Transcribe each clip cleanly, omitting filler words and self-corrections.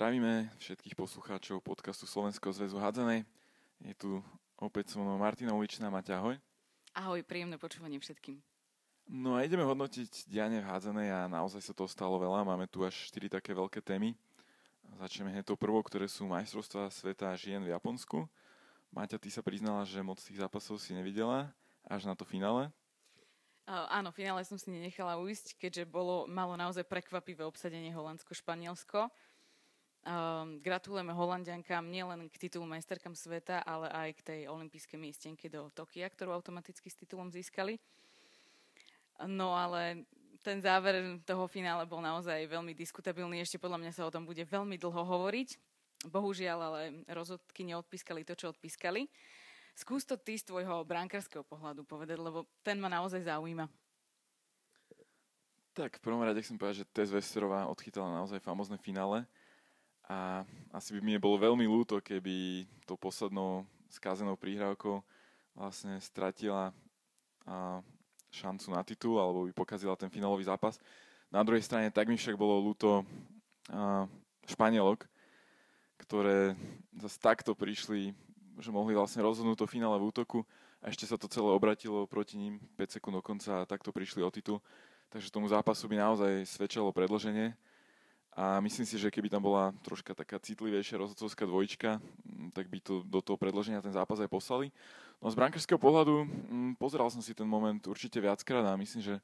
Zdravíme všetkých poslucháčov podcastu Slovenského zväzu hádzanej. Je tu opäť so mnou Martina Uličná. Maťa, ahoj. Ahoj, príjemné počúvanie všetkým. No a ideme hodnotiť dianie v hádzanej a naozaj sa to stalo veľa. Máme tu až 4 také veľké témy. Začneme hneď tou prvou, ktoré sú majstrovstvá sveta žien v Japonsku. Maťa, ty sa priznala, že moc tých zápasov si nevidela až na to finále. Áno, v finále som si nenechala ujsť, keďže malo naozaj prekvapivé obsadenie Holandsko-Španielsko. Gratulujeme Holandiankám nielen k titulu majsterkám sveta, ale aj k tej olympijskej miestenke do Tokia, ktorú automaticky s titulom získali. No ale ten záver toho finále bol naozaj veľmi diskutabilný, ešte podľa mňa sa o tom bude veľmi dlho hovoriť. Bohužiaľ, ale rozhodky neodpískali to, čo odpískali. Skús to ty z tvojho brankárskeho pohľadu povedať, lebo ten ma naozaj zaujíma. Tak v prvom rade chcem povedať, že Tess Vesterová odchytala naozaj famózne finále. A asi by mi bolo veľmi ľúto, keby to poslednou skazenou príhrávkou vlastne stratila šancu na titul alebo by pokazila ten finálový zápas. Na druhej strane tak mi však bolo ľúto Španielok, ktoré zase takto prišli, že mohli vlastne rozhodnúť to finále v útoku a ešte sa to celé obratilo proti ním 5 sekúnd do konca a takto prišli o titul. Takže tomu zápasu by naozaj svedčalo predĺženie. A myslím si, že keby tam bola troška taká citlivejšia rozhodcovská dvojička, tak by to do toho predĺženia ten zápas aj poslali. No z brankárskeho pohľadu pozeral som si ten moment určite viackrát a myslím, že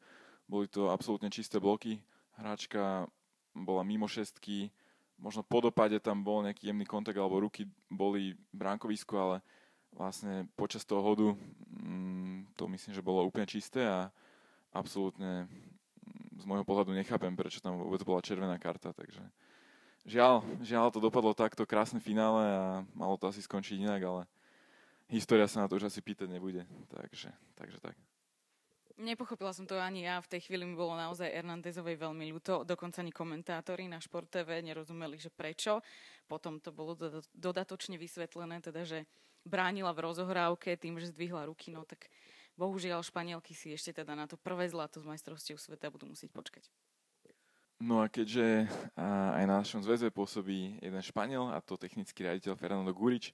boli to absolútne čisté bloky. Hráčka bola mimo šestky, možno po dopade tam bol nejaký jemný kontakt alebo ruky boli v bránkovisku, ale vlastne počas toho hodu to myslím, že bolo úplne čisté a absolútne z môjho pohľadu nechápem, prečo tam vôbec bola červená karta, takže žiaľ to dopadlo takto, krásne finále a malo to asi skončiť inak, ale história sa na to už asi pýtať nebude, takže tak. Nepochopila som to ani ja, v tej chvíli mi bolo naozaj Hernándezovej veľmi ľúto, dokonca ani komentátori na Šport TV nerozumeli, že prečo, potom to bolo dodatočne vysvetlené, teda že bránila v rozohrávke tým, že zdvihla ruky, no tak bohužiaľ, Španielky si ešte teda na to prvé zlato z majstrovstiev sveta budú musieť počkať. No a keďže aj na našom zväze pôsobí jeden Španiel, a to technický riaditeľ Fernando Gurič,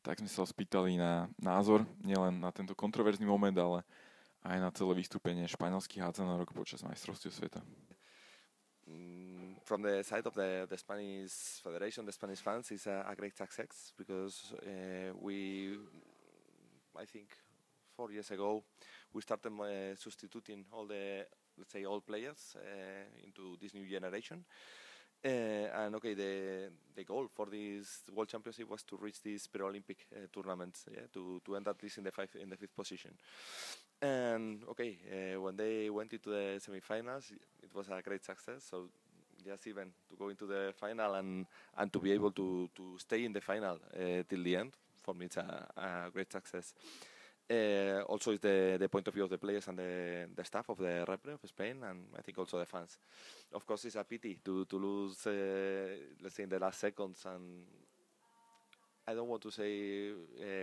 tak sme sa spýtali na názor, nielen na tento kontroverzný moment, ale aj na celé vystúpenie španielských hádzanárok počas majstrovstiev sveta. From the side of the Spanish Federation, the Spanish fans, is a great success because I think 4 years ago, we started substituting all the, let's say, old players into this new generation. The goal for this World Championship was to reach this Paralympic tournament, to end at least in the fifth position. And when they went into the semifinals, it was a great success. So just even to go into the final and to be able to stay in the final till the end, for me, it's a great success. Also, it's the point of view of the players and the staff of the Repre of Spain, and I think also the fans. Of course, it's a pity to lose, let's say, in the last seconds. And I don't want to say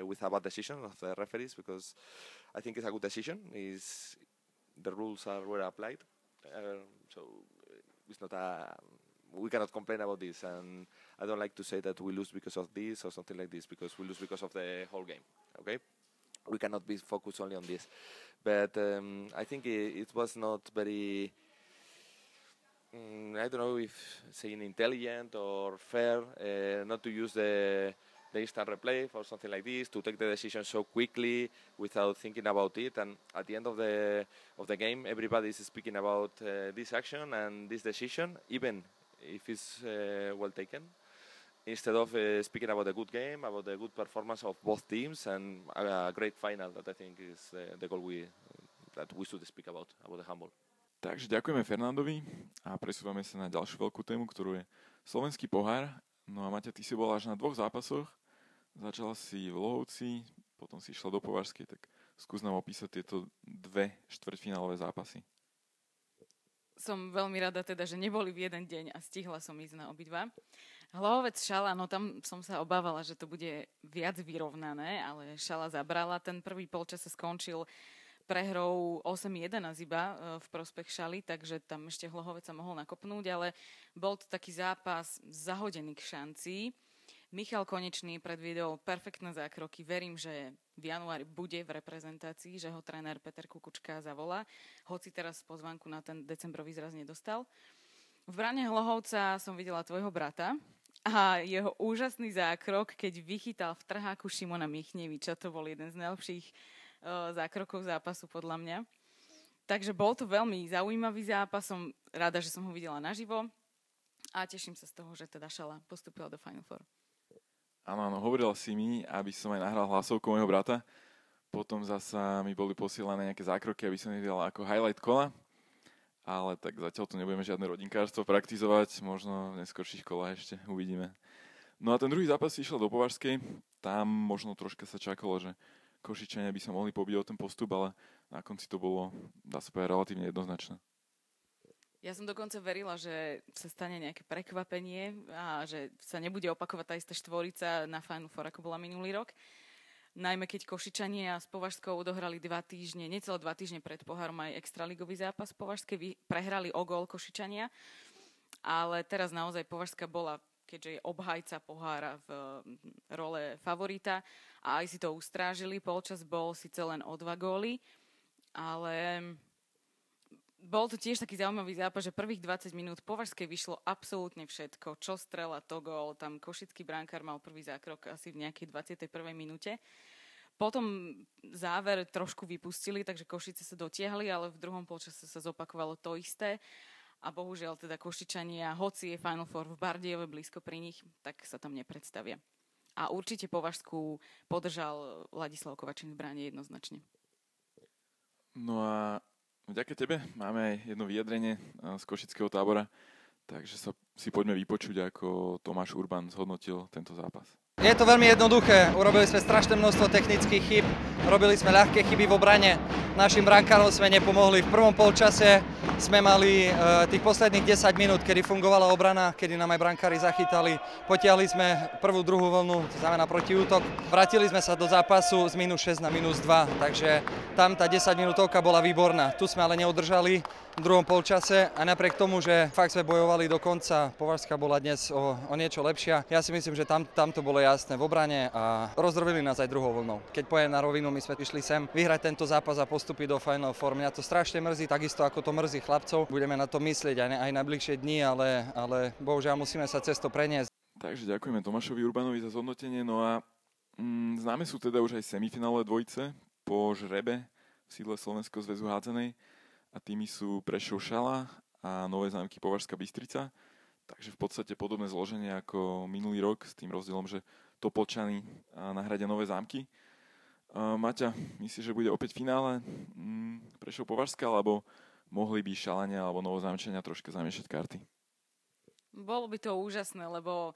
with a bad decision of the referees, because I think it's a good decision. The rules are well applied, so it's not we cannot complain about this. And I don't like to say that we lose because of this or something like this, because we lose because of the whole game. Okay. We cannot be focused only on this, but I think it was not very. I don't know if saying intelligent or fair, not to use the instant replay for something like this, to take the decision so quickly without thinking about it. And at the end of the game, everybody is speaking about this action and this decision, even if it's well taken. Instead of speaking about a good game, about the good performance of both teams, and a great final that I think is the goal that we should speak about the handball. Takže ďakujeme Fernandovi a presúvame sa na ďalšiu veľkú tému, ktorú je slovenský pohár. No a Maťa, ty si bola až na 2 zápasoch, začala si v Lohovci, potom si išla do Považskej, tak skús nám opísať tieto 2 štvrťfinálové zápasy. Som veľmi rada teda, že neboli v jeden deň a stihla som ísť na obidva. Hlavovec Šala, no tam som sa obávala, že to bude viac vyrovnané, ale Šala zabrala. Ten prvý polčas sa skončil prehrou 8-11 iba v prospech Šaly, takže tam ešte Hlohovec sa mohol nakopnúť, ale bol to taký zápas zahodených šancí. Michal Konečný predviedol perfektné zákroky. Verím, že v januári bude v reprezentácii, že ho tréner Peter Kukučka zavolá, hoci teraz pozvanku na ten decembrový zraz nedostal. V brane Hlohovca som videla tvojho brata a jeho úžasný zákrok, keď vychytal v trháku Šimona Michneviča. To bol jeden z najlepších zákrokov zápasu podľa mňa. Takže bol to veľmi zaujímavý zápas. Som rada, že som ho videla naživo a teším sa z toho, že teda Šala postúpila do Final Four. Áno, hovorila si mi, aby som aj nahral hlasovku mojho brata. Potom zasa mi boli posielané nejaké zákroky, aby som ich dal ako highlight kola. Ale tak zatiaľ tu nebudeme žiadne rodinkárstvo praktizovať. Možno v neskorších kolách ešte uvidíme. No a ten druhý zápas išiel do Považskej. Tam možno troška sa čakalo, že Košičania by sa mohli pobiť o ten postup, ale na konci to bolo, dá sa povedať, relatívne jednoznačné. Ja som dokonca verila, že sa stane nejaké prekvapenie a že sa nebude opakovať tá istá štvorica na Final Four, ako bola minulý rok. Najmä keď Košičania s Považskou odohrali necelé dva týždne pred pohárom aj extraligový zápas Považskej, prehrali o gól Košičania, ale teraz naozaj Považská bola, keďže je obhajca pohára v role favorita a aj si to ustrážili. Polčas bol síce len o 2 góly, ale... Bol to tiež taký zaujímavý zápas, že prvých 20 minút Považskej vyšlo absolútne všetko. Čo strela, to gól. Tam košický brankár mal prvý zákrok asi v nejakej 21. minúte. Potom záver trošku vypustili, takže Košice sa dotiahli, ale v druhom polčase sa zopakovalo to isté. A bohužiaľ teda Košičania, hoci je Final Four v Bardejove blízko pri nich, tak sa tam nepredstavia. A určite Považskú podržal Ladislav Kovačín v bráne jednoznačne. No a vďaka tebe máme aj jedno vyjadrenie z košického tábora, takže sa si poďme vypočuť, ako Tomáš Urban zhodnotil tento zápas. Je to veľmi jednoduché, urobili sme strašné množstvo technických chyb, robili sme ľahké chyby v obrane, našim brankárom sme nepomohli. V prvom polčase sme mali tých posledných 10 minút, kedy fungovala obrana, kedy nám aj brankári zachytali, potiahli sme prvú, druhú vlnu, to znamená protiútok. Vrátili sme sa do zápasu z -6 na -2, takže tam tá 10-minútovka bola výborná. Tu sme ale neudržali v druhom polčase a napriek tomu, že fakt sme bojovali do konca, Považská bola dnes o niečo lepšia. Ja si myslím, že tam to bolo jasné v obrane a rozrobili nás aj druhou vlnou. Keď pojem na rovinu, my sme išli sem vyhrať tento zápas a postúpiť do Final Four. Mňa to strašne mrzí, takisto ako to mrzí chlapcov. Budeme na to myslieť aj najbližšie dni, ale bohužiaľ musíme sa cez to preniesť. Takže ďakujeme Tomášovi Urbanovi za zhodnotenie. No a známe sú teda už aj semifinále dvojice po žrebe v sídle Slovenského zväzu hádzanej a tými sú Prešov Šala a Nové Zámky Považská Bystrica. Takže v podstate podobné zloženie ako minulý rok s tým rozdielom, že Topolčany nahradia Nové Zámky. Maťa, myslíš, že bude opäť finále Prešov Považská, alebo mohli by Šalania alebo Novozámčania troška zamiešať karty? Bolo by to úžasné, lebo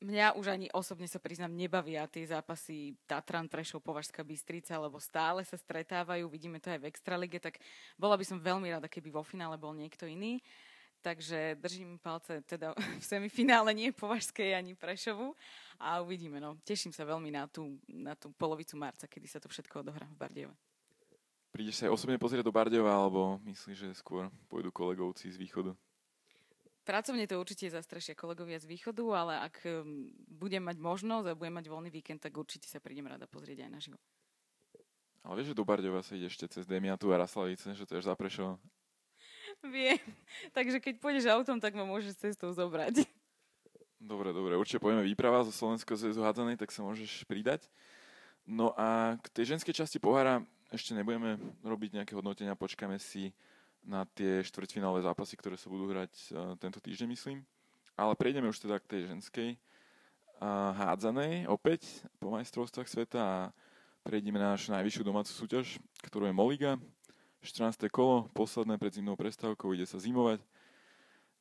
mňa už ani osobne sa priznám nebavia tie zápasy Tatran Prešov Považská Bystrica, lebo stále sa stretávajú, vidíme to aj v extralige, tak bola by som veľmi rada, keby vo finále bol niekto iný. Takže držím palce teda v semifinále nie Považskej ani Prešovu a uvidíme. No. Teším sa veľmi na tú polovicu marca, kedy sa to všetko odohrá v Bardejove. Prídeš sa aj osobne pozrieť do Bardejova, alebo myslíš, že skôr pôjdu kolegovci z východu? Pracovne to určite zastrešia kolegovia z východu, ale ak budem mať možnosť a budem mať voľný víkend, tak určite sa prídem rada pozrieť aj naživo. Ale vieš, že do Bardejova sa ide ešte cez Demiatu a Raslavice, že to je až za Prešovom? Viem, takže keď pôjdeš autom, tak ma môžeš cestou zobrať. Dobre, určite pojme výprava zo Slovenského zväzu hádzanej, tak sa môžeš pridať. No a k tej ženskej časti pohára ešte nebudeme robiť nejaké hodnotenia, počkáme si na tie štvrťfinálové zápasy, ktoré sa budú hrať tento týždeň, myslím. Ale prejdeme už teda k tej ženskej hádzanej opäť po majstrovstvách sveta a prejdeme na našu najvyššiu domácu súťaž, ktorú je Moliga. 14. kolo, posledné pred zimnou prestávkou, ide sa zimovať.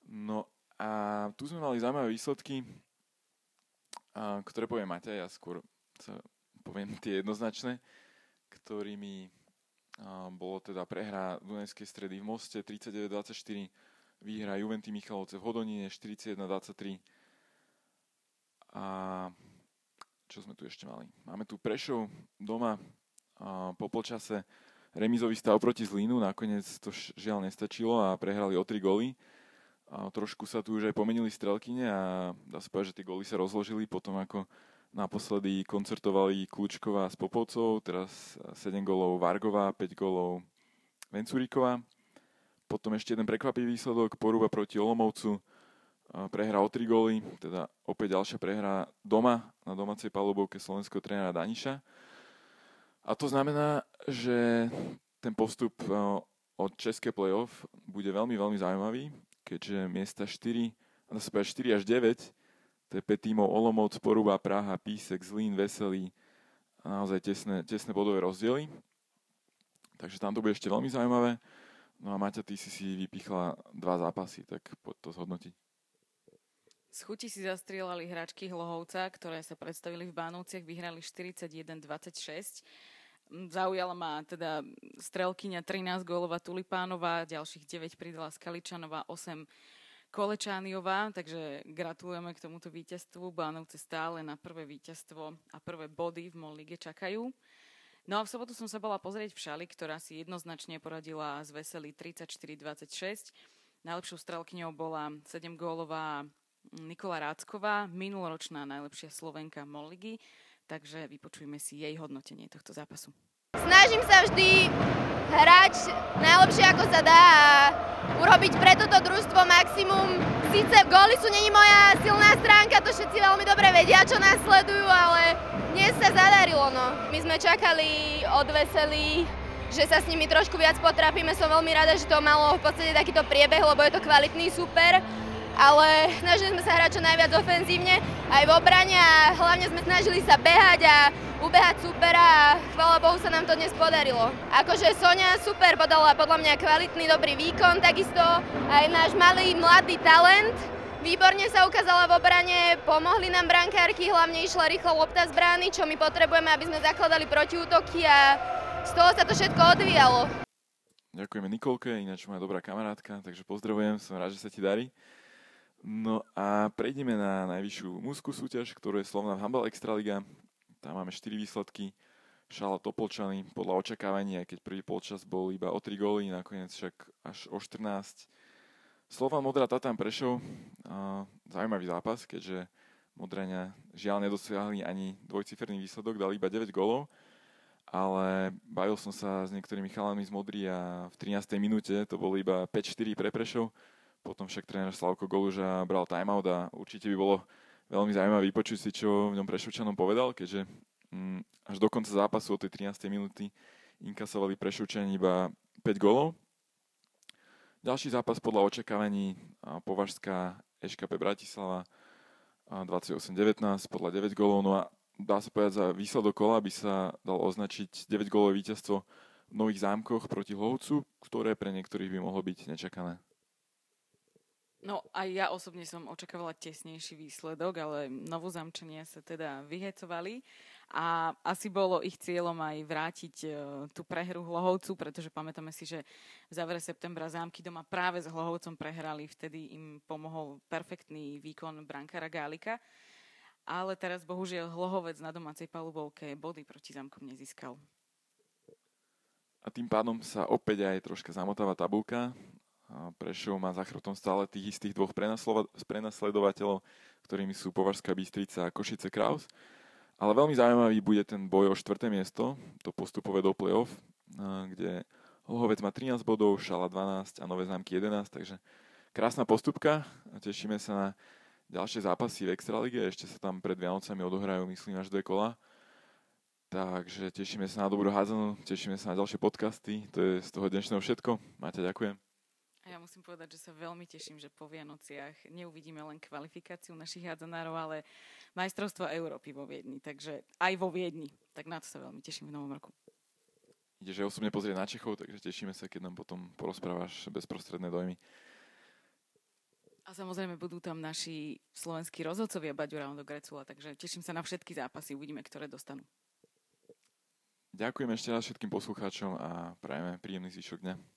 No a tu sme mali zaujímavé výsledky, ktoré poviem Maťa, ja skôr poviem tie jednoznačné, ktorými bolo teda prehra Dunajskej Stredy v Moste 39-24, výhra Juventy Michalovce v Hodonine 41-23. A čo sme tu ešte mali? Máme tu Prešov doma po polčase remizový stav proti Zlínu, nakoniec to žiaľ nestačilo a prehrali o 3 góly. A trošku sa tu už aj pomenili strelkyne a dá sa povedať, že tie góly sa rozložili potom, ako naposledy koncertovali Kľúčková s Popovcov, teraz 7 gólov Vargová, 5 gólov Vencuríková. Potom ešte jeden prekvapivý výsledok, Poruba proti Olomovcu, prehra o 3 góly, teda opäť ďalšia prehra doma, na domácej palubovke slovenského trénera Daniša. A to znamená, že ten postup od české play-off bude veľmi, veľmi zaujímavý, keďže miesta 4 až 9, to je 5 tímov Olomouc, Poruba, Praha, Písek, Zlín, Veselý a naozaj tesné bodové rozdiely. Takže tam to bude ešte veľmi zaujímavé. No a Maťa, ty si vypichla 2 zápasy, tak poď to zhodnotiť. Z chuti si zastrieľali hráčky Hlohovca, ktoré sa predstavili v Bánovciach, vyhrali 41-26. Zaujala ma teda strelkyňa 13 gólová Tulipánová, ďalších 9 pridala Skaličanová, 8 Kolečánová, takže gratulujeme k tomuto víťazstvu. Bánovce stále na prvé víťazstvo a prvé body v MOL lige čakajú. No a v sobotu som sa bola pozrieť v Šali, ktorá si jednoznačne poradila z Veselí 34-26. Najlepšou strelkyňou bola 7-gólová Nikola Rácková, minuloročná najlepšia Slovenka MOL ligy. Takže vypočujme si jej hodnotenie tohto zápasu. Snažím sa vždy hrať najlepšie, ako sa dá a urobiť pre toto družstvo maximum. Síce góly sú neni moja silná stránka, to všetci veľmi dobre vedia, čo nás sledujú, ale dnes sa zadarilo. No. My sme čakali od Veselí, že sa s nimi trošku viac potrapíme. Som veľmi rada, že to malo v podstate takýto priebeh, lebo je to kvalitný súper. Ale snažili sme sa hrať čo najviac ofenzívne, aj v obrane a hlavne sme snažili sa behať a ubehať supera a chvála Bohu sa nám to dnes podarilo. Akože Soňa super podala podľa mňa kvalitný, dobrý výkon, takisto aj náš malý, mladý talent. Výborne sa ukázala v obrane, pomohli nám brankárky, hlavne išla rýchlo lopta z brány, čo my potrebujeme, aby sme zakladali protiútoky a z toho sa to všetko odvíjalo. Ďakujeme Nikolke, ináč moja dobrá kamarátka, takže pozdravujem, som rád, že sa ti darí. No a prejdeme na najvyššiu mužskú súťaž, ktorú je Slovna v Handball Extraliga. Tam máme 4 výsledky. Šala Topolčany podľa očakávania, keď prvý polčas bol iba o 3 góly, nakoniec však až o 14. Slovan Modra Tatran Prešov. Zaujímavý zápas, keďže Modraňa žiaľ nedosiahli ani dvojciferný výsledok, dali iba 9 gólov. Ale bavil som sa s niektorými chalami z Modry a v 13. minúte to bolo iba 5-4 pre Prešov. Potom však tréner Slavko Goluža bral timeout a určite by bolo veľmi zaujímavé vypočuť si, čo v ňom Prešovčanom povedal, keďže až do konca zápasu od tej 13. minúty inkasovali Prešovčani iba 5 gólov. Ďalší zápas podľa očakávaní Považská ŠKP Bratislava 28-19 podľa 9 gólov. No a dá sa povedať, za výsledok kola by sa dal označiť 9 gólové víťazstvo v Nových Zámkoch proti Hlovcu, ktoré pre niektorých by mohlo byť nečakané. No aj ja osobne som očakávala tesnejší výsledok, ale Novozámčania sa teda vyhecovali a asi bolo ich cieľom aj vrátiť tú prehru Hlohovcu, pretože pamätáme si, že v závere septembra Zámky doma práve s Hlohovcom prehrali, vtedy im pomohol perfektný výkon brankára Gálika, ale teraz bohužiaľ Hlohovec na domácej palubovke body proti Zámkom nezískal. A tým pádom sa opäť aj troška zamotáva tabulka. Prešov má za chrbtom stále tých istých dvoch prenasledovateľov, ktorými sú Považská Bystrica a Košice Kraus. Ale veľmi zaujímavý bude ten boj o 4. miesto, to postupové do play-off, kde Hlohovec má 13 bodov, Šala 12 a Nové Zámky 11, takže krásna postupka. Tešíme sa na ďalšie zápasy v Extralíge, ešte sa tam pred Vianocami odohrajú, myslím, až 2 kola. Takže tešíme sa na dobrú hádzanú, tešíme sa na ďalšie podcasty, to je z toho dnešného všetko. Máte, ďakujem. A ja musím povedať, že sa veľmi teším, že po Vianociach neuvidíme len kvalifikáciu našich hádzanárov, ale majstrovstvo Európy vo Viedni. Takže aj vo Viedni. Tak na to sa veľmi teším v novom roku. Ideš aj osobne pozrieť na Čechov, takže tešíme sa, keď nám potom porozprávaš bezprostredné dojmy. A samozrejme budú tam naši slovenskí rozhodcovia Baďura do Grecula, takže teším sa na všetky zápasy. Uvidíme, ktoré dostanú. Ďakujem ešte raz všetkým poslucháčom a prajeme príjemný zvyšok dňa.